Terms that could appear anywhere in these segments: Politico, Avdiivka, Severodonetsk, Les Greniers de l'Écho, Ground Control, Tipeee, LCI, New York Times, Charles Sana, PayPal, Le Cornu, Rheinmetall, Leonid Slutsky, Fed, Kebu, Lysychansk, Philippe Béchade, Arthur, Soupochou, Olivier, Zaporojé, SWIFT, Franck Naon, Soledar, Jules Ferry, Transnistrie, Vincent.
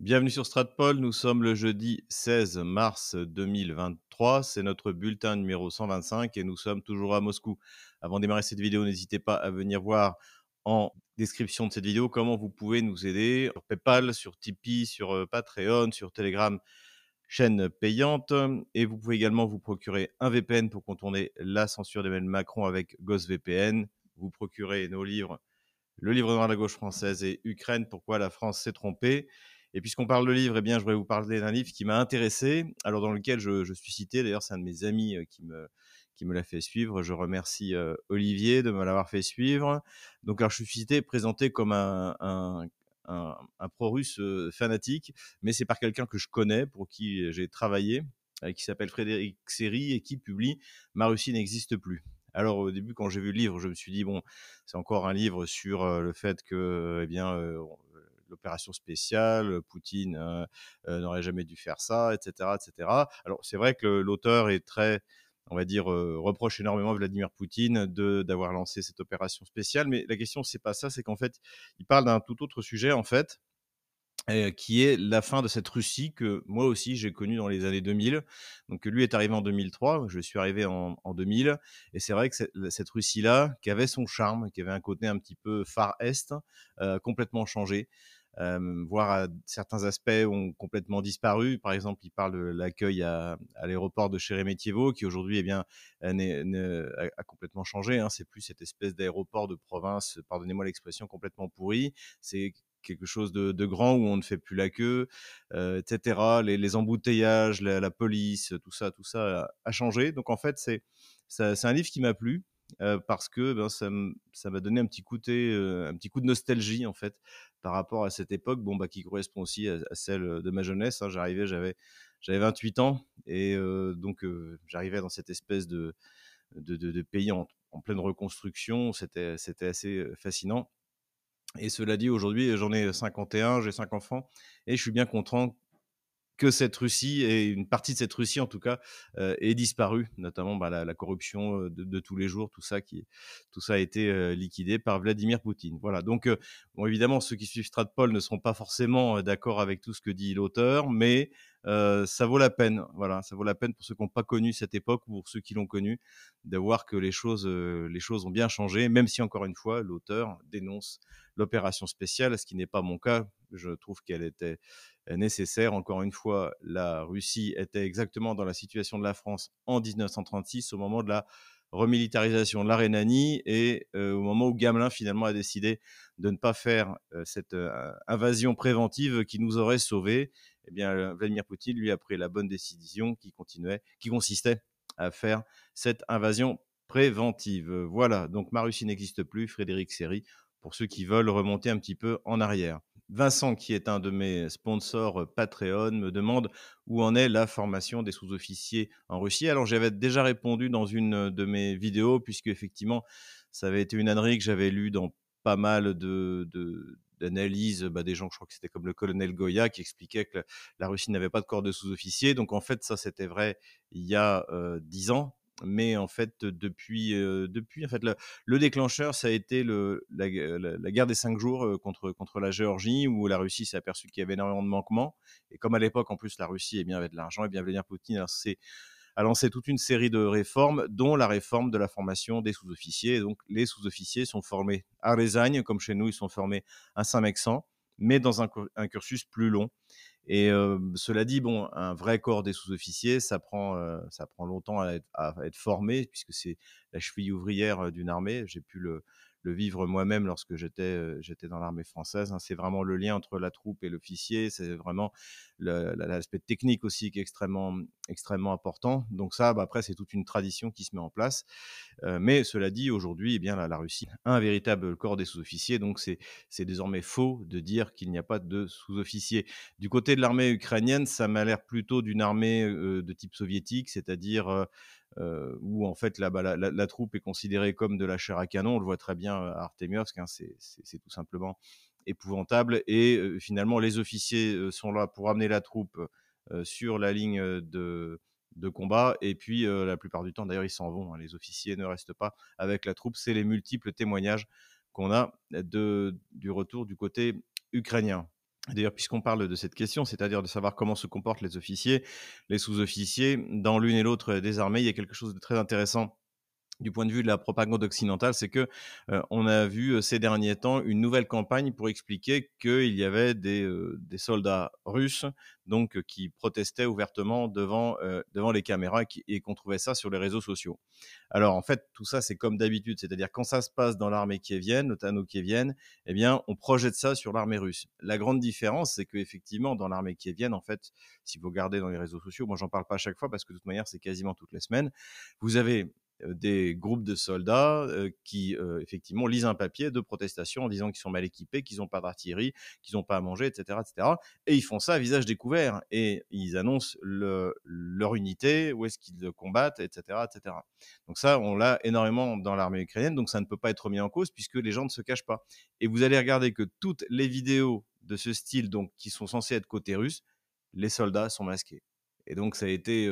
Bienvenue sur Stratpol, nous sommes le jeudi 16 mars 2023, c'est notre bulletin numéro 125 et nous sommes toujours à Moscou. Avant de démarrer cette vidéo, n'hésitez pas à venir voir en description de cette vidéo comment vous pouvez nous aider sur PayPal, sur Tipeee, sur Patreon, sur Telegram, chaîne payante. Et vous pouvez également vous procurer un VPN pour contourner la censure d'Emmanuel Macron avec GhostVPN. Vous procurez nos livres, le livre noir de la gauche française et Ukraine, pourquoi la France s'est trompée. Et puisqu'on parle de livres, eh bien, je voudrais vous parler d'un livre qui m'a intéressé, alors dans lequel je suis cité. D'ailleurs, c'est un de mes amis qui me l'a fait suivre. Je remercie Olivier de me l'avoir fait suivre. Donc, alors, je suis cité, présenté comme un pro-russe fanatique, mais c'est par quelqu'un que je connais, pour qui j'ai travaillé, qui s'appelle Frédéric Xerry et qui publie « Ma Russie n'existe plus ». Alors au début, quand j'ai vu le livre, je me suis dit « bon, c'est encore un livre sur le fait que, eh bien, l'opération spéciale, Poutine n'aurait jamais dû faire ça, etc. etc. » Alors, c'est vrai que l'auteur est très, on va dire, reproche énormément à Vladimir Poutine d'avoir lancé cette opération spéciale. Mais la question, c'est pas ça, c'est qu'en fait, il parle d'un tout autre sujet, en fait, qui est la fin de cette Russie que moi aussi j'ai connue dans les années 2000. Donc lui est arrivé en 2003, je suis arrivé en 2000, et c'est vrai que cette Russie-là, qui avait son charme, qui avait un côté un petit peu Far Est, complètement changé. Voire certains aspects ont complètement disparu. Par exemple, il parle de l'accueil à l'aéroport de Chérémétievaux, qui aujourd'hui, eh bien, a complètement changé, hein. C'est plus cette espèce d'aéroport de province, pardonnez-moi l'expression, complètement pourrie. C'est quelque chose de grand où on ne fait plus la queue, etc. Les embouteillages, la police, tout ça a changé. Donc en fait, c'est un livre qui m'a plu. Parce que ben, ça m'a donné un petit coup de nostalgie en fait par rapport à cette époque, bon, bah, qui correspond aussi à celle de ma jeunesse, hein. J'avais 28 ans et donc j'arrivais dans cette espèce de pays en pleine reconstruction. C'était assez fascinant. Et cela dit, aujourd'hui j'en ai 51, j'ai 5 enfants et je suis bien content que cette Russie, et une partie de cette Russie en tout cas, est disparue, notamment bah, la corruption de tous les jours, tout ça a été liquidé par Vladimir Poutine. Voilà, donc bon, évidemment, ceux qui suivent Stratpol ne seront pas forcément d'accord avec tout ce que dit l'auteur, mais ça vaut la peine, voilà, ça vaut la peine pour ceux qui n'ont pas connu cette époque ou pour ceux qui l'ont connue, de voir que les choses ont bien changé, même si, encore une fois, l'auteur dénonce l'opération spéciale, ce qui n'est pas mon cas. Je trouve qu'elle était nécessaire. Encore une fois, la Russie était exactement dans la situation de la France en 1936, au moment de la remilitarisation de la Rhénanie et au moment où Gamelin finalement a décidé de ne pas faire cette invasion préventive qui nous aurait sauvés. Eh bien, Vladimir Poutine, lui, a pris la bonne décision qui consistait à faire cette invasion préventive. Voilà, donc Ma Russie n'existe plus, Frédéric Xerry, pour ceux qui veulent remonter un petit peu en arrière. Vincent, qui est un de mes sponsors Patreon, me demande où en est la formation des sous-officiers en Russie. Alors, j'avais déjà répondu dans une de mes vidéos, puisque effectivement, ça avait été une ânerie que j'avais lue dans pas mal d'analyses bah, des gens, je crois que c'était comme le colonel Goya, qui expliquait que la Russie n'avait pas de corps de sous-officiers. Donc, en fait, ça, c'était vrai il y a 10 ans. Mais en fait, depuis en fait, le déclencheur, ça a été la guerre des 5 jours contre la Géorgie, où la Russie s'est aperçue qu'il y avait énormément de manquements. Et comme à l'époque, en plus, la Russie, eh bien, avait de l'argent, eh bien, Vladimir Poutine a lancé toute une série de réformes, dont la réforme de la formation des sous-officiers. Et donc, les sous-officiers sont formés à Rézagne, comme chez nous, ils sont formés à Saint-Maxent, mais dans un cursus plus long. Et cela dit, bon, un vrai corps des sous-officiers, ça prend longtemps à être formé, puisque c'est la cheville ouvrière d'une armée. J'ai pu le vivre moi-même lorsque j'étais dans l'armée française, hein. C'est vraiment le lien entre la troupe et l'officier. C'est vraiment l'aspect technique aussi qui est extrêmement important. Donc ça, bah, après, c'est toute une tradition qui se met en place. Mais cela dit, aujourd'hui, eh bien, la Russie a un véritable corps des sous-officiers. Donc c'est désormais faux de dire qu'il n'y a pas de sous-officiers. Du côté de l'armée ukrainienne, ça m'a l'air plutôt d'une armée de type soviétique, c'est-à-dire... où en fait la troupe est considérée comme de la chair à canon. On le voit très bien à Artemiovsk, hein, c'est tout simplement épouvantable. Et finalement, les officiers sont là pour amener la troupe sur la ligne de combat. Et puis, la plupart du temps, d'ailleurs, ils s'en vont, hein. Les officiers ne restent pas avec la troupe. C'est les multiples témoignages qu'on a du retour du côté ukrainien. D'ailleurs, puisqu'on parle de cette question, c'est-à-dire de savoir comment se comportent les officiers, les sous-officiers, dans l'une et l'autre des armées, il y a quelque chose de très intéressant du point de vue de la propagande occidentale, c'est que on a vu ces derniers temps une nouvelle campagne pour expliquer qu'il y avait des soldats russes donc qui protestaient ouvertement devant les caméras et qu'on trouvait ça sur les réseaux sociaux. Alors en fait, tout ça c'est comme d'habitude, c'est-à-dire quand ça se passe dans l'armée kievienne, notamment kievienne, eh bien on projette ça sur l'armée russe. La grande différence, c'est qu'effectivement dans l'armée kievienne, en fait, si vous regardez dans les réseaux sociaux, moi j'en parle pas à chaque fois parce que de toute manière c'est quasiment toutes les semaines, vous avez des groupes de soldats qui, effectivement, lisent un papier de protestation en disant qu'ils sont mal équipés, qu'ils n'ont pas d'artillerie, qu'ils n'ont pas à manger, etc., etc. Et ils font ça à visage découvert et ils annoncent leur unité, où est-ce qu'ils combattent, etc., etc. Donc ça, on l'a énormément dans l'armée ukrainienne, donc ça ne peut pas être remis en cause puisque les gens ne se cachent pas. Et vous allez regarder que toutes les vidéos de ce style, donc, qui sont censées être côté russe, les soldats sont masqués. Et donc, ça a été.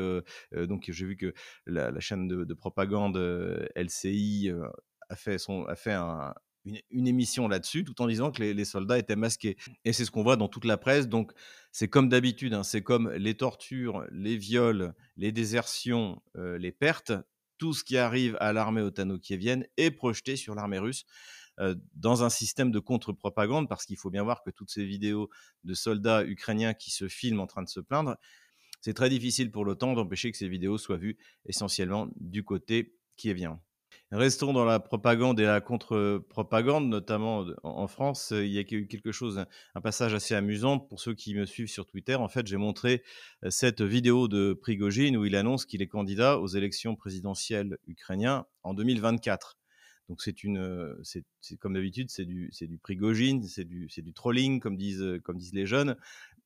Donc, j'ai vu que la chaîne de propagande LCI a fait une émission là-dessus, tout en disant que les soldats étaient masqués. Et c'est ce qu'on voit dans toute la presse. Donc, c'est comme d'habitude, hein, c'est comme les tortures, les viols, les désertions, les pertes. Tout ce qui arrive à l'armée otano-kievienne est projeté sur l'armée russe dans un système de contre-propagande, parce qu'il faut bien voir que toutes ces vidéos de soldats ukrainiens qui se filment en train de se plaindre. C'est très difficile pour l'OTAN d'empêcher que ces vidéos soient vues essentiellement du côté kievien. Restons dans la propagande et la contre-propagande, notamment en France. Il y a eu quelque chose, un passage assez amusant pour ceux qui me suivent sur Twitter. En fait, j'ai montré cette vidéo de Prigojine où il annonce qu'il est candidat aux élections présidentielles ukrainiennes en 2024. Donc c'est comme d'habitude, c'est du Prigojine, c'est du trolling, comme disent les jeunes.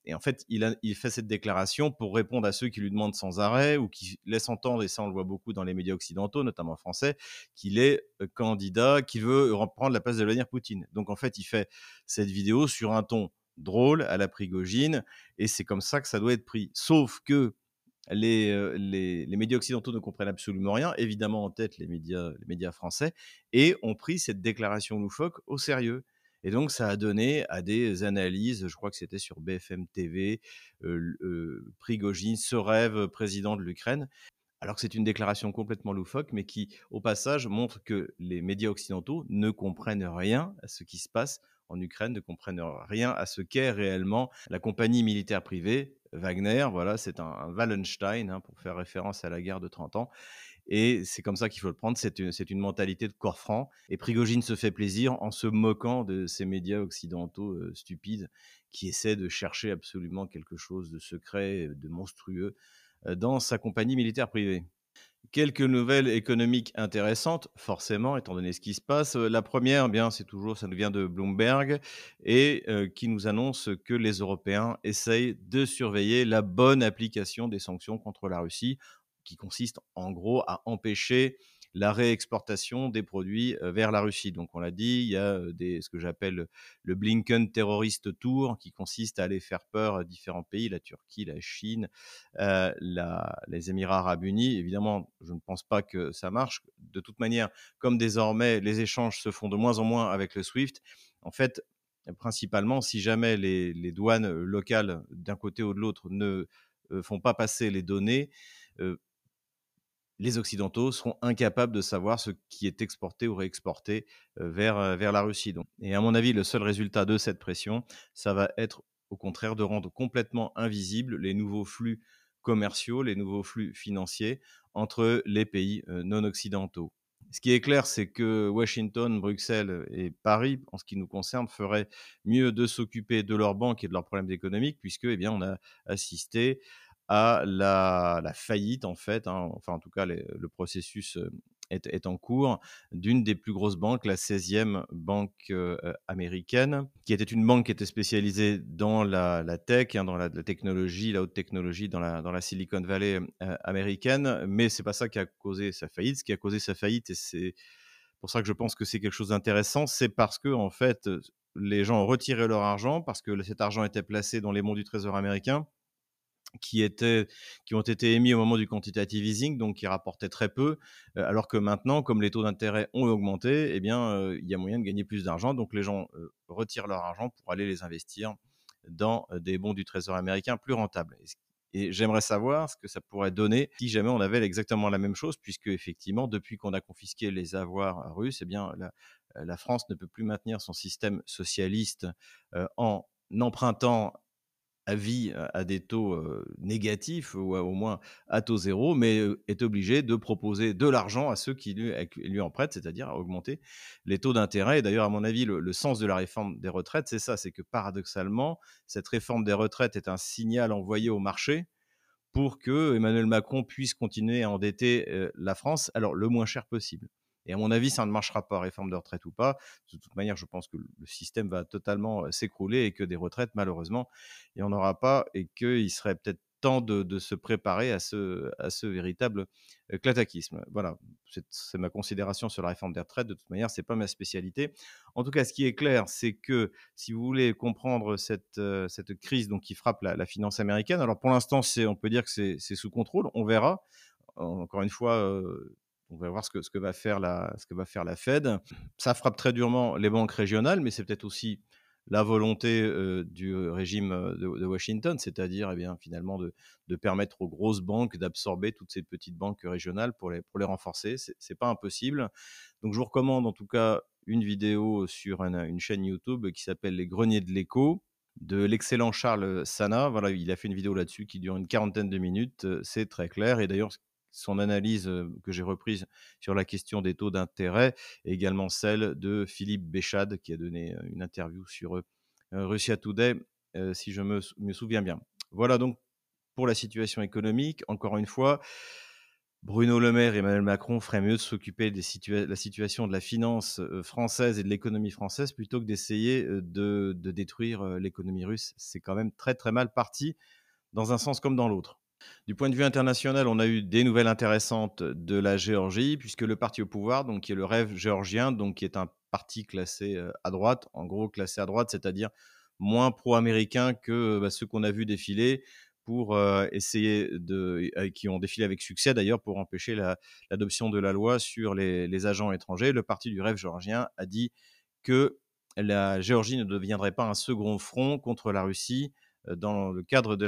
Et en fait, il fait cette déclaration pour répondre à ceux qui lui demandent sans arrêt ou qui laissent entendre, et ça on le voit beaucoup dans les médias occidentaux, notamment français, qu'il est candidat, qu'il veut reprendre la place de Vladimir Poutine. Donc en fait, il fait cette vidéo sur un ton drôle à la Prigojine, et c'est comme ça que ça doit être pris. Sauf que les médias occidentaux ne comprennent absolument rien, évidemment en tête les médias français, et ont pris cette déclaration loufoque au sérieux. Et donc, ça a donné à des analyses, je crois que c'était sur BFM TV, Prigojine se rêve président de l'Ukraine, alors que c'est une déclaration complètement loufoque, mais qui, au passage, montre que les médias occidentaux ne comprennent rien à ce qui se passe en Ukraine, ne comprennent rien à ce qu'est réellement la compagnie militaire privée, Wagner. Voilà, c'est un Wallenstein, hein, pour faire référence à la guerre de 30 ans. Et c'est comme ça qu'il faut le prendre, c'est une mentalité de corps franc. Et Prigojine se fait plaisir en se moquant de ces médias occidentaux stupides qui essaient de chercher absolument quelque chose de secret, de monstrueux dans sa compagnie militaire privée. Quelques nouvelles économiques intéressantes, forcément, étant donné ce qui se passe. La première, bien, c'est toujours, ça nous vient de Bloomberg, et qui nous annonce que les Européens essayent de surveiller la bonne application des sanctions contre la Russie, qui consiste en gros à empêcher la réexportation des produits vers la Russie. Donc on l'a dit, il y a ce que j'appelle le Blinken terroriste tour qui consiste à aller faire peur à différents pays, la Turquie, la Chine, les Émirats arabes unis. Évidemment, je ne pense pas que ça marche. De toute manière, comme désormais les échanges se font de moins en moins avec le SWIFT, en fait, principalement, si jamais les douanes locales d'un côté ou de l'autre ne font pas passer les données, les Occidentaux seront incapables de savoir ce qui est exporté ou réexporté vers la Russie. Donc. Et à mon avis, le seul résultat de cette pression, ça va être au contraire de rendre complètement invisibles les nouveaux flux commerciaux, les nouveaux flux financiers entre les pays non occidentaux. Ce qui est clair, c'est que Washington, Bruxelles et Paris, en ce qui nous concerne, feraient mieux de s'occuper de leurs banques et de leurs problèmes économiques, puisque, eh bien, on a assisté à la faillite, en fait, hein, enfin en tout cas le processus est en cours, d'une des plus grosses banques, la 16e banque américaine, qui était une banque qui était spécialisée dans la tech, hein, dans la technologie, la haute technologie, dans la Silicon Valley américaine, mais c'est pas ça qui a causé sa faillite. Ce qui a causé sa faillite, et c'est pour ça que je pense que c'est quelque chose d'intéressant, c'est parce que, en fait, les gens ont retiré leur argent, parce que cet argent était placé dans les monts du Trésor américain, qui ont été émis au moment du quantitative easing, donc qui rapportaient très peu, alors que maintenant, comme les taux d'intérêt ont augmenté, eh bien, il y a moyen de gagner plus d'argent, donc les gens retirent leur argent pour aller les investir dans des bons du Trésor américain plus rentables. Et j'aimerais savoir ce que ça pourrait donner si jamais on avait exactement la même chose, puisque effectivement, depuis qu'on a confisqué les avoirs russes, eh bien, la France ne peut plus maintenir son système socialiste en empruntant à vie à des taux négatifs ou au moins à taux zéro, mais est obligé de proposer de l'argent à ceux qui lui en prêtent, c'est-à-dire à augmenter les taux d'intérêt. Et d'ailleurs, à mon avis, le sens de la réforme des retraites, c'est ça, c'est que paradoxalement, cette réforme des retraites est un signal envoyé au marché pour que Emmanuel Macron puisse continuer à endetter la France, alors le moins cher possible. Et à mon avis, ça ne marchera pas, réforme de retraite ou pas. De toute manière, je pense que le système va totalement s'écrouler et que des retraites, malheureusement, il n'y en aura pas et qu'il serait peut-être temps de se préparer à ce véritable clataquisme. Voilà, c'est ma considération sur la réforme des retraites. De toute manière, ce n'est pas ma spécialité. En tout cas, ce qui est clair, c'est que si vous voulez comprendre cette crise donc, qui frappe la finance américaine, alors pour l'instant, on peut dire que c'est sous contrôle. On verra. Encore une fois... on va voir ce que va faire la Fed. Ça frappe très durement les banques régionales, mais c'est peut-être aussi la volonté du régime de Washington, c'est-à-dire eh bien, finalement de permettre aux grosses banques d'absorber toutes ces petites banques régionales pour les renforcer. Ce n'est pas impossible. Donc, je vous recommande en tout cas une vidéo sur une chaîne YouTube qui s'appelle « Les Greniers de l'écho ». De l'excellent Charles Sana. Voilà, il a fait une vidéo là-dessus qui dure une quarantaine de minutes. C'est très clair. Et d'ailleurs, son analyse que j'ai reprise sur la question des taux d'intérêt et également celle de Philippe Béchade qui a donné une interview sur Russia Today, si je me souviens bien. Voilà donc pour la situation économique. Encore une fois, Bruno Le Maire et Emmanuel Macron feraient mieux de s'occuper de la situation de la finance française et de l'économie française plutôt que d'essayer de détruire l'économie russe. C'est quand même très très mal parti dans un sens comme dans l'autre. Du point de vue international, on a eu des nouvelles intéressantes de la Géorgie, puisque le parti au pouvoir, donc, qui est le Rêve géorgien, donc, qui est un parti classé à droite, en gros classé à droite, c'est-à-dire moins pro-américain que ceux qu'on a vus défiler pour essayer qui ont défilé avec succès d'ailleurs pour empêcher l'adoption de la loi sur les agents étrangers. Le parti du Rêve géorgien a dit que la Géorgie ne deviendrait pas un second front contre la Russie dans le cadre de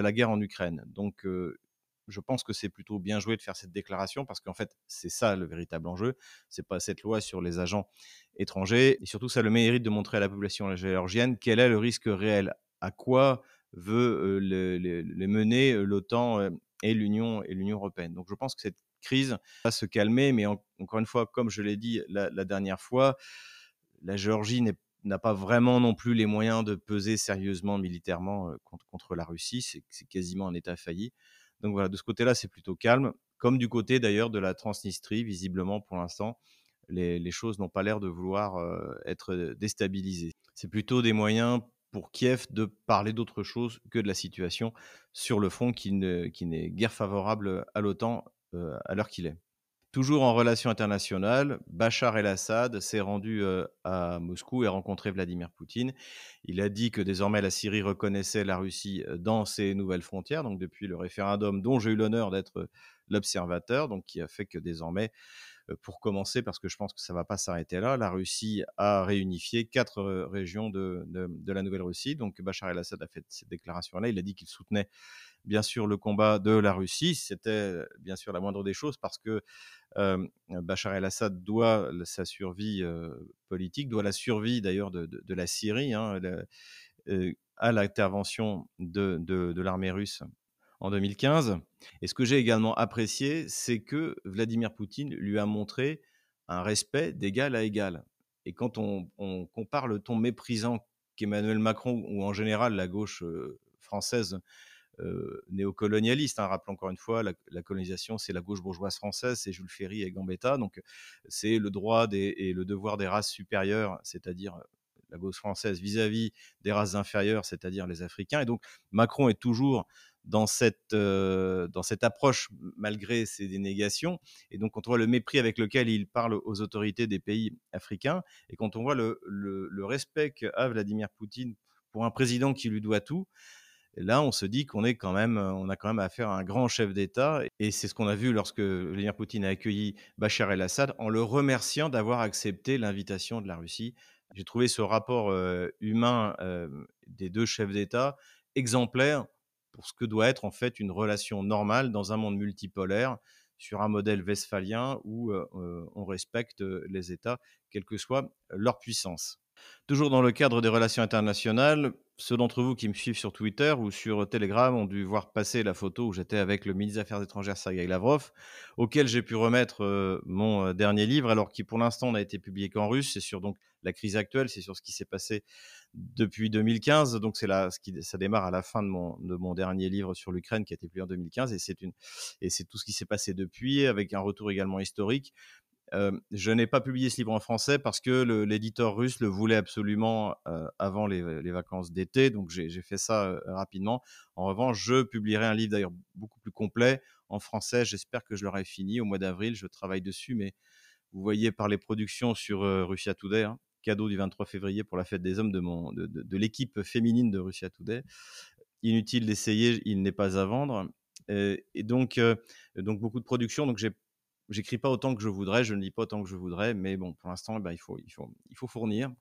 la guerre en Ukraine. Donc, je pense que c'est plutôt bien joué de faire cette déclaration parce qu'en fait, c'est ça le véritable enjeu. Ce n'est pas cette loi sur les agents étrangers. Et surtout, ça a le mérite de montrer à la population géorgienne quel est le risque réel, à quoi veut les mener l'OTAN et l'Union européenne. Donc, je pense que cette crise va se calmer. Mais encore une fois, comme je l'ai dit la dernière fois, la Géorgie n'a pas vraiment non plus les moyens de peser sérieusement militairement contre la Russie. C'est quasiment un État failli. Donc voilà, de ce côté-là, c'est plutôt calme. Comme du côté d'ailleurs de la Transnistrie, visiblement pour l'instant, les choses n'ont pas l'air de vouloir être déstabilisées. C'est plutôt des moyens pour Kiev de parler d'autre chose que de la situation sur le front qui n'est guère favorable à l'OTAN à l'heure qu'il est. Toujours en relations internationales, Bachar el-Assad s'est rendu à Moscou et a rencontré Vladimir Poutine. Il a dit que désormais la Syrie reconnaissait la Russie dans ses nouvelles frontières, donc depuis le référendum dont j'ai eu l'honneur d'être l'observateur, donc qui a fait que désormais, pour commencer, parce que je pense que ça ne va pas s'arrêter là, la Russie a réunifié 4 régions de la Nouvelle-Russie. Donc Bachar el-Assad a fait cette déclaration-là. Il a dit qu'il soutenait bien sûr le combat de la Russie, c'était bien sûr la moindre des choses parce que Bachar el-Assad doit sa survie politique, doit la survie d'ailleurs de la Syrie hein, à l'intervention de l'armée russe en 2015. Et ce que j'ai également apprécié, c'est que Vladimir Poutine lui a montré un respect d'égal à égal. Et quand on compare le ton méprisant qu'Emmanuel Macron ou en général la gauche française néocolonialiste, hein, rappelons encore une fois la colonisation c'est la gauche bourgeoise française, c'est Jules Ferry et Gambetta, donc c'est le droit et le devoir des races supérieures, c'est-à-dire la gauche française vis-à-vis des races inférieures, c'est-à-dire les Africains, et donc Macron est toujours dans cette approche malgré ses dénégations, et donc quand on voit le mépris avec lequel il parle aux autorités des pays africains, et quand on voit le respect qu'a Vladimir Poutine pour un président qui lui doit tout, là, on se dit on a quand même affaire à un grand chef d'État. Et c'est ce qu'on a vu lorsque Vladimir Poutine a accueilli Bachar el-Assad en le remerciant d'avoir accepté l'invitation de la Russie. J'ai trouvé ce rapport humain des deux chefs d'État exemplaires pour ce que doit être en fait une relation normale dans un monde multipolaire sur un modèle westphalien où on respecte les États, quelle que soit leur puissance. Toujours dans le cadre des relations internationales, ceux d'entre vous qui me suivent sur Twitter ou sur Telegram ont dû voir passer la photo où j'étais avec le ministre des Affaires étrangères Sergueï Lavrov, auquel j'ai pu remettre mon dernier livre, alors qui pour l'instant n'a été publié qu'en russe. C'est sur donc la crise actuelle, c'est sur ce qui s'est passé depuis 2015. Donc c'est là, ça démarre à la fin de mon dernier livre sur l'Ukraine qui a été publié en 2015, et c'est tout ce qui s'est passé depuis, avec un retour également historique. Je n'ai pas publié ce livre en français parce que l'éditeur russe le voulait absolument avant les vacances d'été, donc j'ai fait ça rapidement. En revanche, je publierai un livre d'ailleurs beaucoup plus complet en français. J'espère que je l'aurai fini au mois d'avril. Je travaille dessus, mais vous voyez par les productions sur Russia Today, hein, cadeau du 23 février pour la fête des hommes de l'équipe féminine de Russia Today. Inutile d'essayer, il n'est pas à vendre. Et donc beaucoup de productions, donc j'écris pas autant que je voudrais, je ne lis pas autant que je voudrais, mais bon, pour l'instant, il faut fournir.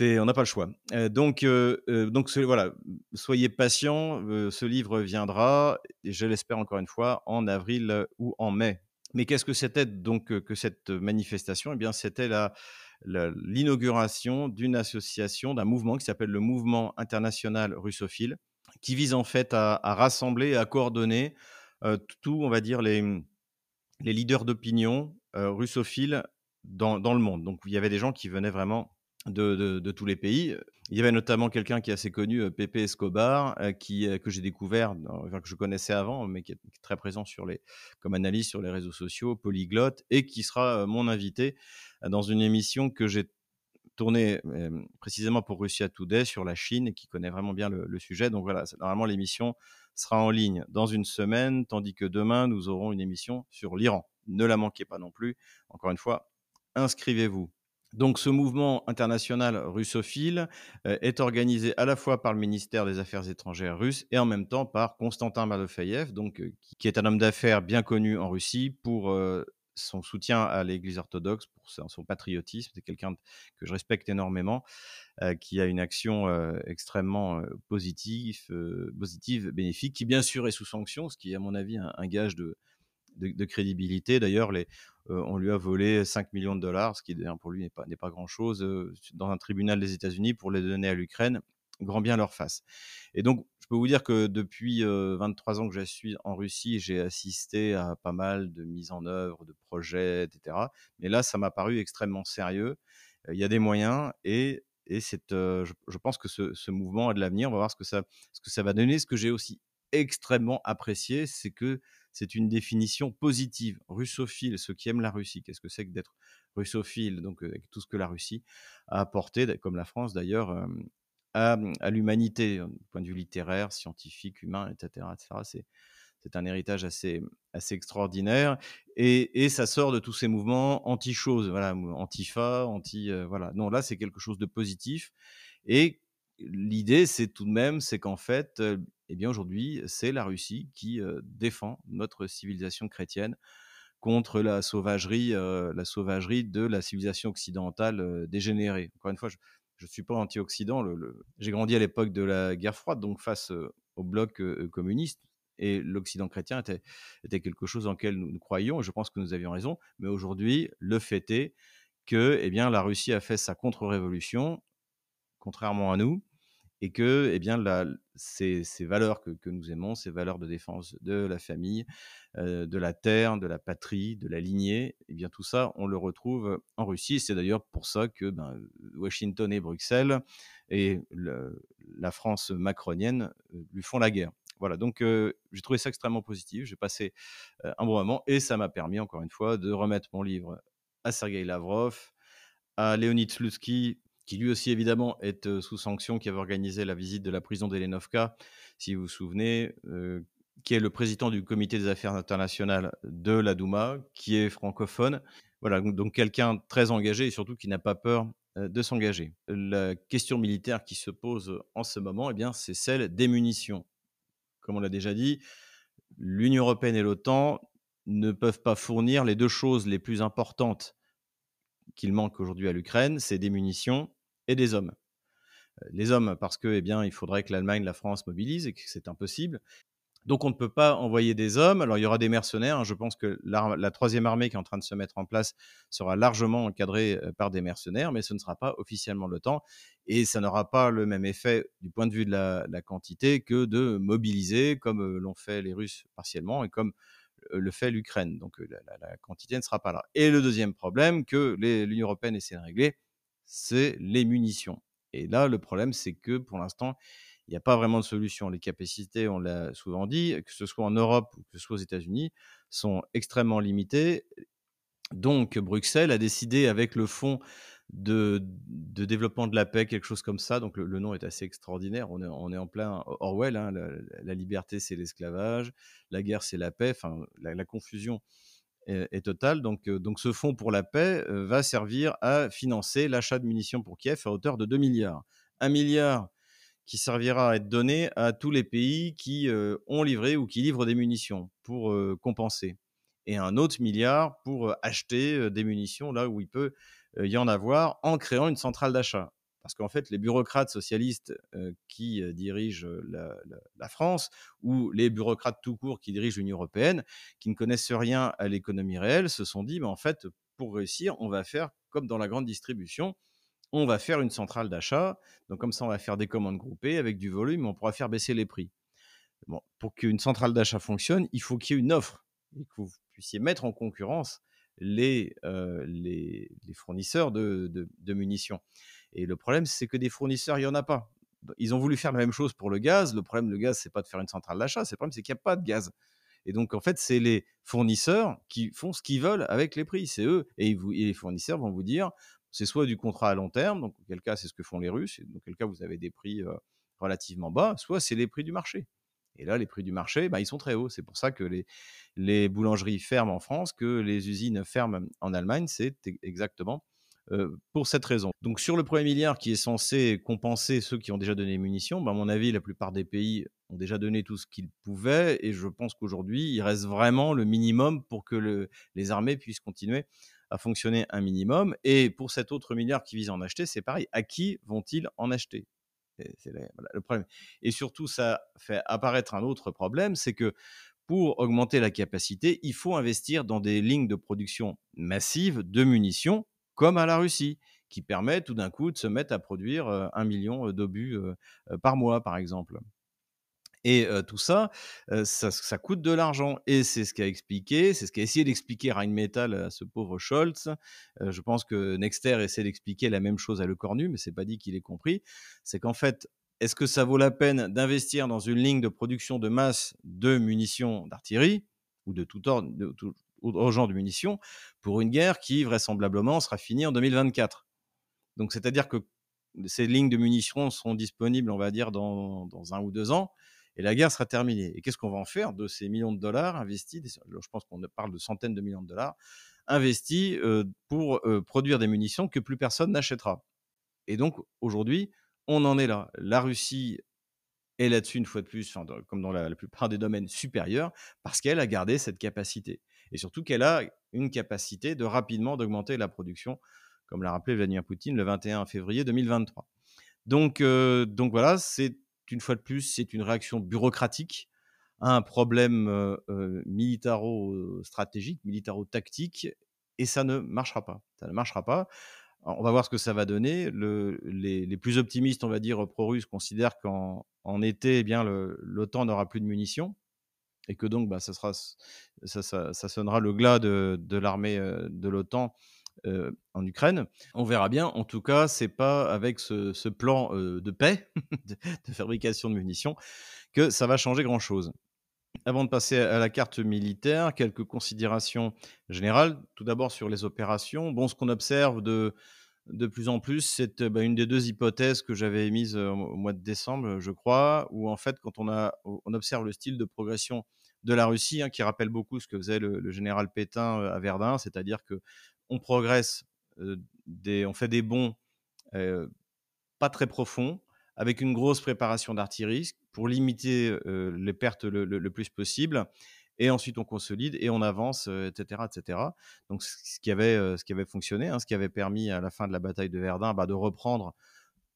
On n'a pas le choix. Donc voilà, soyez patients, ce livre viendra, et je l'espère encore une fois, en avril ou en mai. Mais qu'est-ce que c'était donc que cette manifestation ? Eh bien, c'était l'inauguration d'une association, d'un mouvement qui s'appelle le Mouvement international russophile, qui vise en fait à rassembler, à coordonner on va dire, les leaders d'opinion russophiles dans le monde. Donc, il y avait des gens qui venaient vraiment de tous les pays. Il y avait notamment quelqu'un qui est assez connu, Pepe Escobar, que j'ai découvert, que je connaissais avant, mais qui est très présent comme analyste sur les réseaux sociaux, polyglotte, et qui sera mon invité dans une émission que j'ai tournée précisément pour Russia Today sur la Chine, et qui connaît vraiment bien le sujet. Donc voilà, normalement, l'émission sera en ligne dans une semaine, tandis que demain, nous aurons une émission sur l'Iran. Ne la manquez pas non plus. Encore une fois, inscrivez-vous. Donc, ce mouvement international russophile est organisé à la fois par le ministère des Affaires étrangères russe et en même temps par Konstantin Malofeïev, qui est un homme d'affaires bien connu en Russie pour son soutien à l'Église orthodoxe, pour son patriotisme. C'est quelqu'un que je respecte énormément, qui a une action extrêmement positive, bénéfique, qui bien sûr est sous sanction, ce qui est à mon avis un gage de crédibilité. D'ailleurs, on lui a volé 5 millions de dollars, ce qui pour lui n'est pas grand-chose, dans un tribunal des États-Unis pour les donner à l'Ukraine. Grand bien leur face. Et donc, je peux vous dire que depuis 23 ans que je suis en Russie, j'ai assisté à pas mal de mises en œuvre, de projets, etc. Mais là, ça m'a paru extrêmement sérieux. Il y a des moyens et je pense que ce mouvement a de l'avenir. On va voir ce que ça va donner. Ce que j'ai aussi extrêmement apprécié, c'est que c'est une définition positive. Russophile, ceux qui aiment la Russie. Qu'est-ce que c'est que d'être russophile ? Donc, avec tout ce que la Russie a apporté, comme la France d'ailleurs, à l'humanité, du point de vue littéraire, scientifique, humain, etc. etc. C'est un héritage assez extraordinaire. Et ça sort de tous ces mouvements anti-choses, voilà, antifa, voilà. Non, là, c'est quelque chose de positif. Et l'idée, c'est tout de même, c'est qu'en fait, aujourd'hui, c'est la Russie qui défend notre civilisation chrétienne contre la sauvagerie de la civilisation occidentale dégénérée. Encore une fois, je ne suis pas anti-Occident. J'ai grandi à l'époque de la guerre froide, donc face au bloc communiste. Et l'Occident chrétien était quelque chose en lequel nous croyions, et je pense que nous avions raison. Mais aujourd'hui, le fait est que la Russie a fait sa contre-révolution, contrairement à nous, et que ces valeurs que nous aimons, ces valeurs de défense de la famille, de la terre, de la patrie, de la lignée, tout ça, on le retrouve en Russie. C'est d'ailleurs pour ça que Washington et Bruxelles et la France macronienne lui font la guerre. Voilà, donc j'ai trouvé ça extrêmement positif. J'ai passé un bon moment et ça m'a permis, encore une fois, de remettre mon livre à Sergueï Lavrov, à Leonid Slutsky, qui lui aussi évidemment est sous sanction, qui avait organisé la visite de la prison d'Elenovka, si vous vous souvenez, qui est le président du comité des affaires internationales de la Douma, qui est francophone. Voilà, donc quelqu'un très engagé et surtout qui n'a pas peur de s'engager. La question militaire qui se pose en ce moment, c'est celle des munitions. Comme on l'a déjà dit, l'Union européenne et l'OTAN ne peuvent pas fournir les deux choses les plus importantes qu'il manque aujourd'hui à l'Ukraine, c'est des munitions et des hommes. les hommes, parce que, eh bien, il faudrait que l'Allemagne, la France mobilisent et que c'est impossible. Donc, on ne peut pas envoyer des hommes. Alors, il y aura des mercenaires. Je pense que la troisième armée qui est en train de se mettre en place sera largement encadrée par des mercenaires, mais ce ne sera pas officiellement l'OTAN. Et ça n'aura pas le même effet du point de vue de la quantité que de mobiliser, comme l'ont fait les Russes partiellement et comme le fait l'Ukraine. Donc, la quantité ne sera pas là. Et le deuxième problème que l'Union européenne essaie de régler, c'est les munitions. Et là, le problème, c'est que pour l'instant, il n'y a pas vraiment de solution. Les capacités, on l'a souvent dit, que ce soit en Europe ou que ce soit aux États-Unis, sont extrêmement limitées. Donc, Bruxelles a décidé, avec le fonds de développement de la paix, quelque chose comme ça, donc le nom est assez extraordinaire, on est en plein Orwell, hein. La liberté, c'est l'esclavage, la guerre, c'est la paix, enfin, la confusion est totale. Donc, ce fonds pour la paix va servir à financer l'achat de munitions pour Kiev à hauteur de 2 milliards. 1 milliard qui servira à être donné à tous les pays qui ont livré ou qui livrent des munitions pour compenser. Et un autre milliard pour acheter des munitions là où il peut y en avoir en créant une centrale d'achat. Parce qu'en fait, les bureaucrates socialistes qui dirigent la France ou les bureaucrates tout court qui dirigent l'Union européenne, qui ne connaissent rien à l'économie réelle, se sont dit, en fait, pour réussir, on va faire comme dans la grande distribution, on va faire une centrale d'achat, donc comme ça on va faire des commandes groupées avec du volume, on pourra faire baisser les prix. Bon, pour qu'une centrale d'achat fonctionne, il faut qu'il y ait une offre et que vous puissiez mettre en concurrence les fournisseurs de munitions. Et le problème, c'est que des fournisseurs, il n'y en a pas. Ils ont voulu faire la même chose pour le gaz. Le problème, le gaz, ce n'est pas de faire une centrale d'achat, le problème, c'est qu'il n'y a pas de gaz. Et donc, en fait, c'est les fournisseurs qui font ce qu'ils veulent avec les prix. C'est eux. Et les fournisseurs vont vous dire... C'est soit du contrat à long terme, donc auquel cas c'est ce que font les Russes, dans quel cas vous avez des prix relativement bas, soit c'est les prix du marché. Et là, les prix du marché, ils sont très hauts. C'est pour ça que les boulangeries ferment en France, que les usines ferment en Allemagne, c'est exactement pour cette raison. Donc sur le premier milliard qui est censé compenser ceux qui ont déjà donné les munitions, à mon avis, la plupart des pays ont déjà donné tout ce qu'ils pouvaient, et je pense qu'aujourd'hui, il reste vraiment le minimum pour que les armées puissent continuer à fonctionner un minimum. Et pour cet autre milliard qui vise à en acheter, c'est pareil. À qui vont-ils en acheter ? C'est le problème. Et surtout, ça fait apparaître un autre problème, c'est que pour augmenter la capacité, il faut investir dans des lignes de production massive de munitions, comme à la Russie, qui permet tout d'un coup de se mettre à produire 1 million d'obus par mois, par exemple. Et tout ça, ça coûte de l'argent. Et c'est ce qu'a expliqué, c'est ce qu'a essayé d'expliquer Rheinmetall à ce pauvre Scholz. Je pense que Nexter essaie d'expliquer la même chose à Le Cornu, mais ce n'est pas dit qu'il ait compris. C'est qu'en fait, est-ce que ça vaut la peine d'investir dans une ligne de production de masse de munitions d'artillerie ou de tout ordre, de tout autre genre de munitions pour une guerre qui, vraisemblablement, sera finie en 2024 ? Donc, c'est-à-dire que ces lignes de munitions seront disponibles, on va dire, dans 1 ou 2 ans. Et la guerre sera terminée. Et qu'est-ce qu'on va en faire de ces millions de dollars investis ? Je pense qu'on parle de centaines de millions de dollars investis pour produire des munitions que plus personne n'achètera. Et donc, aujourd'hui, on en est là. La Russie est là-dessus, une fois de plus, comme dans la plupart des domaines supérieurs, parce qu'elle a gardé cette capacité. Et surtout qu'elle a une capacité de rapidement d'augmenter la production, comme l'a rappelé Vladimir Poutine le 21 février 2023. Donc voilà, c'est... Une fois de plus, c'est une réaction bureaucratique à un problème militaro-stratégique, militaro-tactique, et ça ne marchera pas. Ça ne marchera pas. Alors, on va voir ce que ça va donner. Les plus optimistes, on va dire, pro-russes, considèrent qu'en été, eh bien, l'OTAN n'aura plus de munitions, et que donc ça sonnera le glas de l'armée de l'OTAN en Ukraine. On verra bien. En tout cas, c'est pas avec ce plan de paix, de fabrication de munitions, que ça va changer grand-chose. Avant de passer à la carte militaire, quelques considérations générales. Tout d'abord sur les opérations. Bon, ce qu'on observe de plus en plus, c'est une des deux hypothèses que j'avais émises au mois de décembre, je crois, où en fait, quand on observe le style de progression de la Russie, qui rappelle beaucoup ce que faisait le général Pétain à Verdun, c'est-à-dire que on progresse, on fait des bonds pas très profonds, avec une grosse préparation d'artillerie pour limiter les pertes le plus possible. Et ensuite, on consolide et on avance, etc., etc. Donc, ce qui avait fonctionné, ce qui avait permis à la fin de la bataille de Verdun de reprendre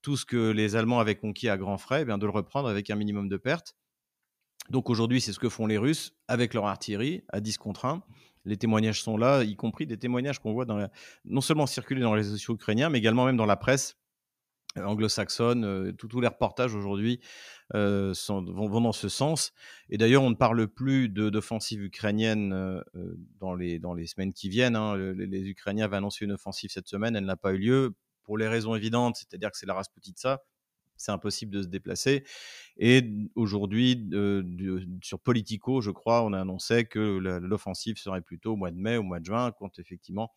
tout ce que les Allemands avaient conquis à grands frais, eh bien de le reprendre avec un minimum de pertes. Donc aujourd'hui, c'est ce que font les Russes avec leur artillerie à 10 contre 1. Les témoignages sont là, y compris des témoignages qu'on voit dans non seulement circuler dans les réseaux sociaux ukrainiens, mais également même dans la presse anglo-saxonne. Tous les reportages aujourd'hui vont dans ce sens. Et d'ailleurs, on ne parle plus d'offensive ukrainienne dans les semaines qui viennent. Hein. Les Ukrainiens avaient annoncé une offensive cette semaine, elle n'a pas eu lieu pour les raisons évidentes, c'est-à-dire que c'est la Rasputitsa. C'est impossible de se déplacer. Et aujourd'hui, sur Politico, je crois, on a annoncé que l'offensive serait plutôt au mois de mai, au mois de juin, quand effectivement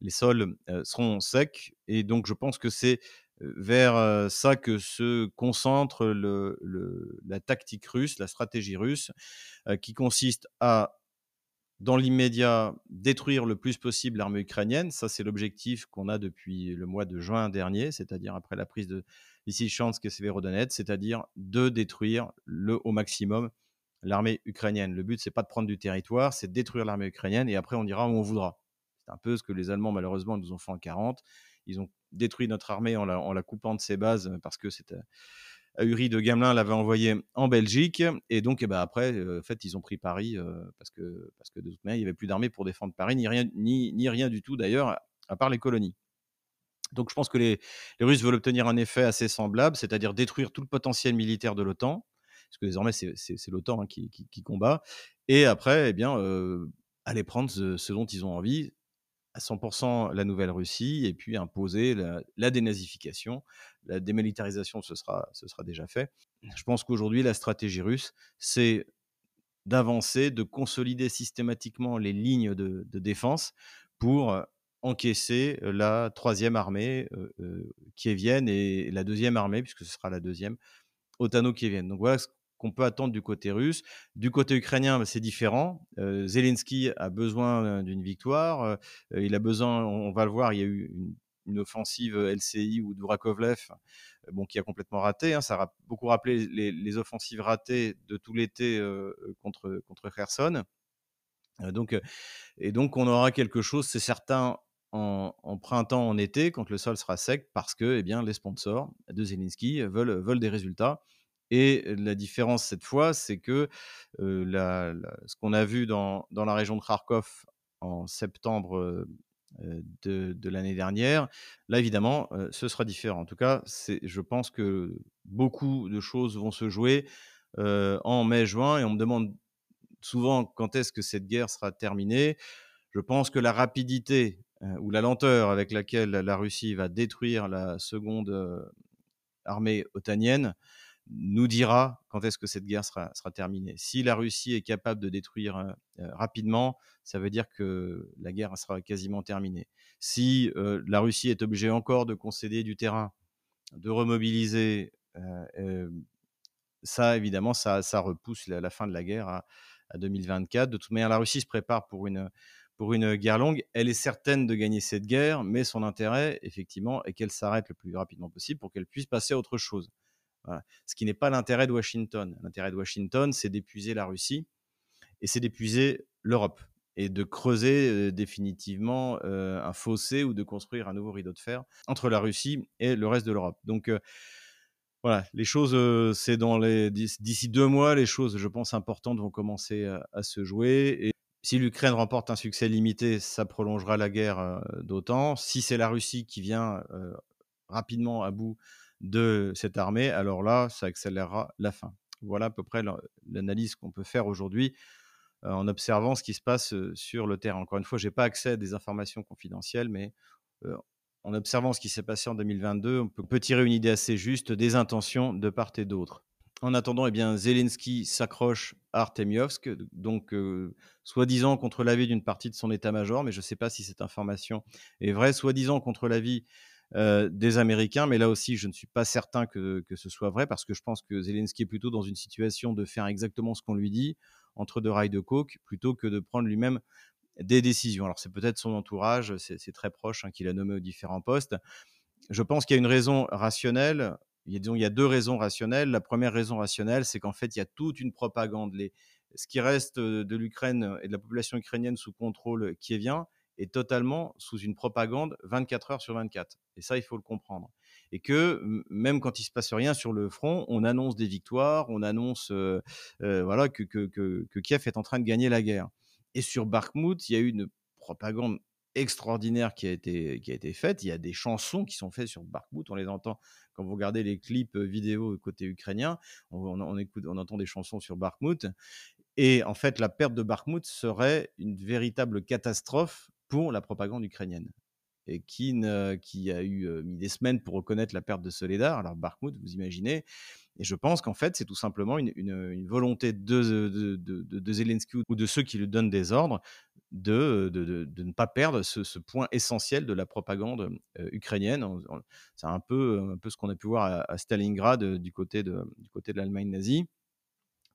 les sols seront secs. Et donc, je pense que c'est vers ça que se concentre la tactique russe, la stratégie russe, qui consiste à, dans l'immédiat, détruire le plus possible l'armée ukrainienne. Ça, c'est l'objectif qu'on a depuis le mois de juin dernier, c'est-à-dire après la prise de Lysychansk et Severodonetsk, c'est-à-dire de détruire au maximum l'armée ukrainienne. Le but, c'est pas de prendre du territoire, c'est de détruire l'armée ukrainienne et après, on ira où on voudra. C'est un peu ce que les Allemands, malheureusement, nous ont fait en 40. Ils ont détruit notre armée en la coupant de ses bases parce que c'était... Uri de Gamelin l'avait envoyé en Belgique. Et donc, après, en fait, ils ont pris Paris parce que de toute manière, il n'y avait plus d'armée pour défendre Paris, ni rien du tout d'ailleurs, à part les colonies. Donc, je pense que les Russes veulent obtenir un effet assez semblable, c'est-à-dire détruire tout le potentiel militaire de l'OTAN, parce que désormais, c'est l'OTAN hein, qui combat. Et après, aller prendre ce dont ils ont envie, à 100% la Nouvelle-Russie, et puis imposer la dénazification. La démilitarisation, ce sera déjà fait. Je pense qu'aujourd'hui, la stratégie russe, c'est d'avancer, de consolider systématiquement les lignes de défense pour encaisser la 3e armée kievienne et la 2e armée, puisque ce sera la 2e otano-kievienne. Donc voilà ce qu'on peut attendre du côté russe. Du côté ukrainien, c'est différent. Zelensky a besoin d'une victoire. Il a besoin, on va le voir, il y a eu une offensive LCI ou Dourakovlev, qui a complètement raté. Hein, ça a beaucoup rappelé les offensives ratées de tout l'été contre Kherson. Donc, on aura quelque chose, c'est certain, en printemps, en été, quand le sol sera sec, parce que les sponsors de Zelensky veulent des résultats. Et la différence cette fois, c'est que ce qu'on a vu dans la région de Kharkov en septembre de l'année dernière, là évidemment ce sera différent. En tout cas, je pense que beaucoup de choses vont se jouer en mai-juin, et on me demande souvent quand est-ce que cette guerre sera terminée. Je pense que la rapidité ou la lenteur avec laquelle la Russie va détruire la seconde armée otanienne nous dira quand est-ce que cette guerre sera terminée. Si la Russie est capable de détruire rapidement, ça veut dire que la guerre sera quasiment terminée. Si la Russie est obligée encore de concéder du terrain, de remobiliser, ça évidemment, ça repousse la fin de la guerre à 2024. De toute manière, la Russie se prépare pour une guerre longue. Elle est certaine de gagner cette guerre, mais son intérêt, effectivement, est qu'elle s'arrête le plus rapidement possible pour qu'elle puisse passer à autre chose. Voilà. Ce qui n'est pas l'intérêt de Washington. L'intérêt de Washington, c'est d'épuiser la Russie et c'est d'épuiser l'Europe et de creuser définitivement un fossé ou de construire un nouveau rideau de fer entre la Russie et le reste de l'Europe. Donc voilà, les choses, c'est d'ici 2 mois, les choses, je pense, importantes vont commencer à se jouer. Et si l'Ukraine remporte un succès limité, ça prolongera la guerre d'autant. Si c'est la Russie qui vient rapidement à bout de cette armée, alors là, ça accélérera la fin. Voilà à peu près l'analyse qu'on peut faire aujourd'hui en observant ce qui se passe sur le terrain. Encore une fois, je n'ai pas accès à des informations confidentielles, mais en observant ce qui s'est passé en 2022, on peut tirer une idée assez juste des intentions de part et d'autre. En attendant, Zelensky s'accroche à Artemiovsk, donc soi-disant contre l'avis d'une partie de son état-major, mais je ne sais pas si cette information est vraie, soi-disant contre l'avis des Américains, mais là aussi je ne suis pas certain que ce soit vrai, parce que je pense que Zelensky est plutôt dans une situation de faire exactement ce qu'on lui dit entre 2 rails de coke plutôt que de prendre lui-même des décisions. Alors c'est peut-être son entourage, c'est très proche hein, qu'il a nommé aux différents postes. Je pense qu'il y a une raison rationnelle, il y a 2 raisons rationnelles. La première raison rationnelle, c'est qu'en fait il y a toute une propagande. Ce qui reste de l'Ukraine et de la population ukrainienne sous contrôle kievien est totalement sous une propagande 24 heures sur 24. Et ça, il faut le comprendre. et que même quand il ne se passe rien sur le front, on annonce des victoires, on annonce voilà, que Kiev est en train de gagner la guerre. Et sur Bakhmout, il y a eu une propagande extraordinaire qui a été faite. Il y a des chansons qui sont faites sur Bakhmout, on les entend quand vous regardez les clips vidéo côté ukrainien, on entend des chansons sur Bakhmout. Et en fait, la perte de Bakhmout serait une véritable catastrophe pour la propagande ukrainienne, et qui a eu mis des semaines pour reconnaître la perte de Soledar. Alors Bakhmout, vous imaginez. Et je pense qu'en fait, c'est tout simplement une volonté de Zelensky ou de ceux qui lui donnent des ordres de ne pas perdre ce point essentiel de la propagande ukrainienne. C'est un peu ce qu'on a pu voir à Stalingrad du côté de l'Allemagne nazie.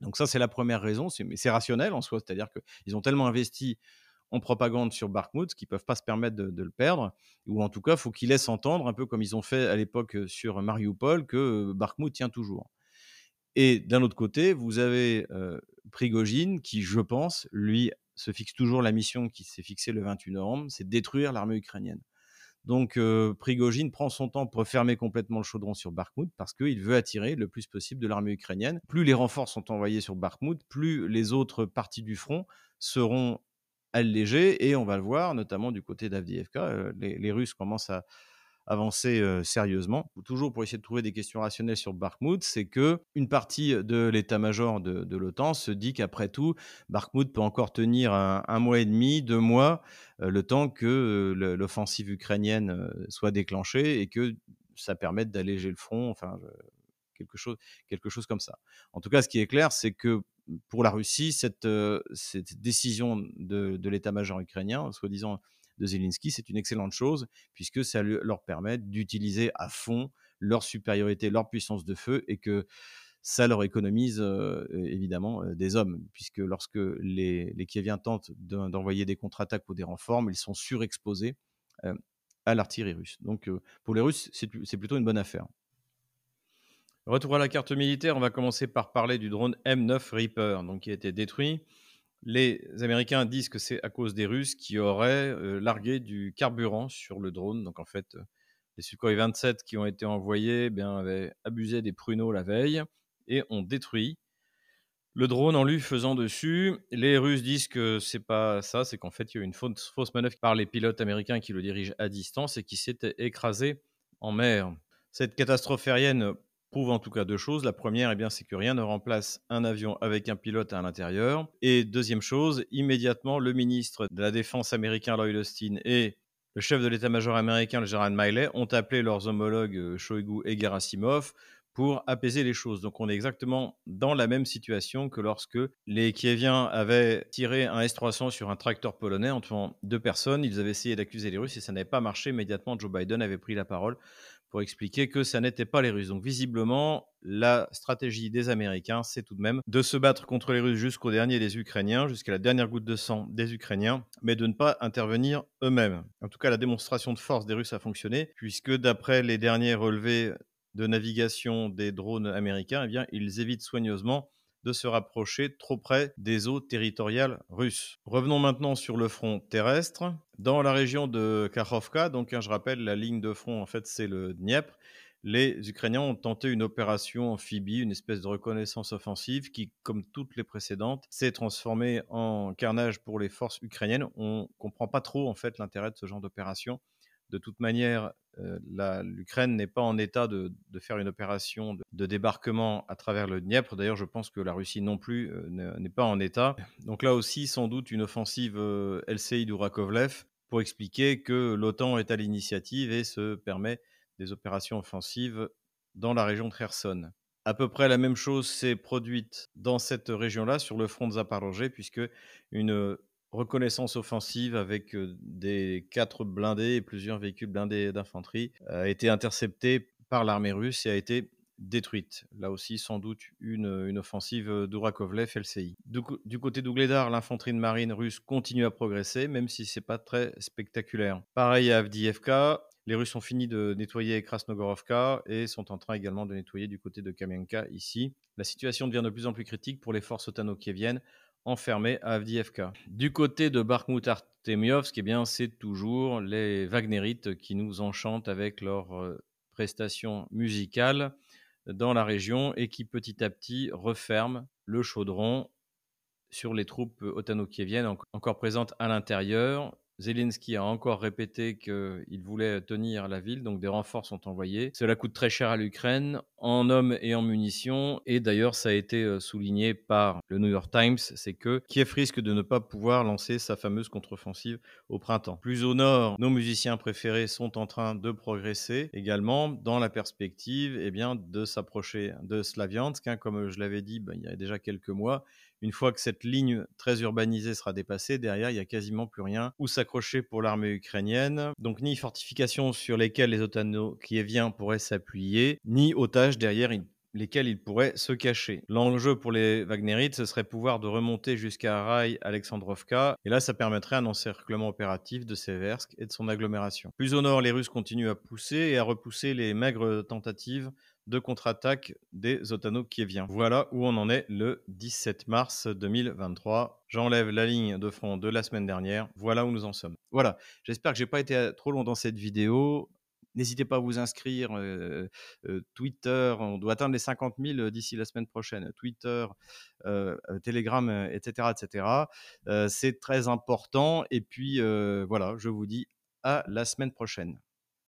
Donc ça, c'est la première raison, mais c'est rationnel en soi, c'est-à-dire qu'ils ont tellement investi en propagande sur Bakhmout qu'ils ne peuvent pas se permettre de le perdre, ou en tout cas, il faut qu'ils laissent entendre, un peu comme ils ont fait à l'époque sur Mariupol, que Bakhmout tient toujours. Et d'un autre côté, vous avez Prigojine qui, je pense, lui, se fixe toujours la mission qui s'est fixée le 28 novembre, c'est détruire l'armée ukrainienne. Donc Prigojine prend son temps pour fermer complètement le chaudron sur Bakhmout parce qu'il veut attirer le plus possible de l'armée ukrainienne. Plus les renforts sont envoyés sur Bakhmout, plus les autres parties du front seront allégées, et on va le voir notamment du côté d'Avdiivka, les Russes commencent à avancer sérieusement. Toujours pour essayer de trouver des questions rationnelles sur Bakhmout, c'est qu'une partie de l'état-major de l'OTAN se dit qu'après tout, Bakhmout peut encore tenir un mois et demi, 2 mois, le temps que l'offensive ukrainienne soit déclenchée et que ça permette d'alléger le front, enfin quelque chose comme ça. En tout cas, ce qui est clair, c'est que pour la Russie, cette décision de l'état-major ukrainien, soi-disant de Zelensky, c'est une excellente chose puisque ça leur permet d'utiliser à fond leur supériorité, leur puissance de feu, et que ça leur économise évidemment des hommes, puisque lorsque les Kieviens tentent d'envoyer des contre-attaques ou des renforts, ils sont surexposés à l'artillerie russe. Donc pour les Russes, c'est plutôt une bonne affaire. Retour à la carte militaire, on va commencer par parler du drone M9 Reaper, donc qui a été détruit. Les Américains disent que c'est à cause des Russes qui auraient largué du carburant sur le drone. Donc en fait, les Sukhoi 27 qui ont été envoyés avaient abusé des pruneaux la veille et ont détruit le drone en lui faisant dessus. Les Russes disent que c'est pas ça, c'est qu'en fait il y a eu une fausse manœuvre par les pilotes américains qui le dirigent à distance et qui s'est écrasé en mer. Cette catastrophe aérienne prouve en tout cas 2 choses. La première, c'est que rien ne remplace un avion avec un pilote à l'intérieur. Et deuxième chose, immédiatement, le ministre de la Défense américain, Lloyd Austin, et le chef de l'état-major américain, le général Milley, ont appelé leurs homologues Shoigu et Gerasimov pour apaiser les choses. Donc on est exactement dans la même situation que lorsque les Kieviens avaient tiré un S-300 sur un tracteur polonais en tuant 2 personnes. Ils avaient essayé d'accuser les Russes et ça n'avait pas marché. Immédiatement, Joe Biden avait pris la parole pour expliquer que ça n'était pas les Russes. Donc visiblement, la stratégie des Américains, c'est tout de même de se battre contre les Russes jusqu'au dernier des Ukrainiens, jusqu'à la dernière goutte de sang des Ukrainiens, mais de ne pas intervenir eux-mêmes. En tout cas, la démonstration de force des Russes a fonctionné, puisque d'après les derniers relevés de navigation des drones américains, ils évitent soigneusement de se rapprocher trop près des eaux territoriales russes. Revenons maintenant sur le front terrestre. Dans la région de Kakhovka, donc je rappelle, la ligne de front, en fait, c'est le Dniepr, les Ukrainiens ont tenté une opération amphibie, une espèce de reconnaissance offensive qui, comme toutes les précédentes, s'est transformée en carnage pour les forces ukrainiennes. On ne comprend pas trop, en fait, l'intérêt de ce genre d'opération. De toute manière, l'Ukraine n'est pas en état de faire une opération de débarquement à travers le Dniepr. D'ailleurs, je pense que la Russie non plus n'est pas en état. Donc là aussi, sans doute, une offensive LCI d'Ourakovlev pour expliquer que l'OTAN est à l'initiative et se permet des opérations offensives dans la région de Kherson. À peu près la même chose s'est produite dans cette région-là, sur le front de Zaporojé, puisque une reconnaissance offensive avec des 4 blindés et plusieurs véhicules blindés d'infanterie a été interceptée par l'armée russe et a été détruite. Là aussi, sans doute, une offensive d'Ourakovlev LCI. Du côté d'Ougledar, l'infanterie de marine russe continue à progresser, même si ce n'est pas très spectaculaire. Pareil à Avdiivka, les Russes ont fini de nettoyer Krasnogorovka et sont en train également de nettoyer du côté de Kamianka ici. La situation devient de plus en plus critique pour les forces otano-kieviennes enfermé à Avdiivka. Du côté de Bakhmout Artemiovsk, c'est toujours les Wagnerites qui nous enchantent avec leur prestations musicales dans la région et qui petit à petit referme le chaudron sur les troupes otano-kieviennes encore présentes à l'intérieur. Zelensky a encore répété qu'il voulait tenir la ville, donc des renforts sont envoyés. Cela coûte très cher à l'Ukraine, en hommes et en munitions. Et d'ailleurs, ça a été souligné par le New York Times, c'est que Kiev risque de ne pas pouvoir lancer sa fameuse contre-offensive au printemps. Plus au nord, nos musiciens préférés sont en train de progresser également dans la perspective de s'approcher de Slaviansk. Comme je l'avais dit il y a déjà quelques mois, une fois que cette ligne très urbanisée sera dépassée, derrière, il n'y a quasiment plus rien où s'accrocher pour l'armée ukrainienne. Donc, ni fortifications sur lesquelles les otano-kieviens pourraient s'appuyer, ni otages derrière lesquels ils pourraient se cacher. L'enjeu pour les Wagnerites, ce serait pouvoir de remonter jusqu'à Raï, Alexandrovka, et là, ça permettrait un encerclement opératif de Seversk et de son agglomération. Plus au nord, les Russes continuent à pousser et à repousser les maigres tentatives de contre-attaque des otano-kieviens. Voilà où on en est le 17 mars 2023. J'enlève la ligne de front de la semaine dernière. Voilà où nous en sommes. Voilà, j'espère que je n'ai pas été trop long dans cette vidéo. N'hésitez pas à vous inscrire. Twitter, on doit atteindre les 50 000 d'ici la semaine prochaine. Twitter, Telegram, etc. etc. C'est très important. Et puis, voilà, je vous dis à la semaine prochaine.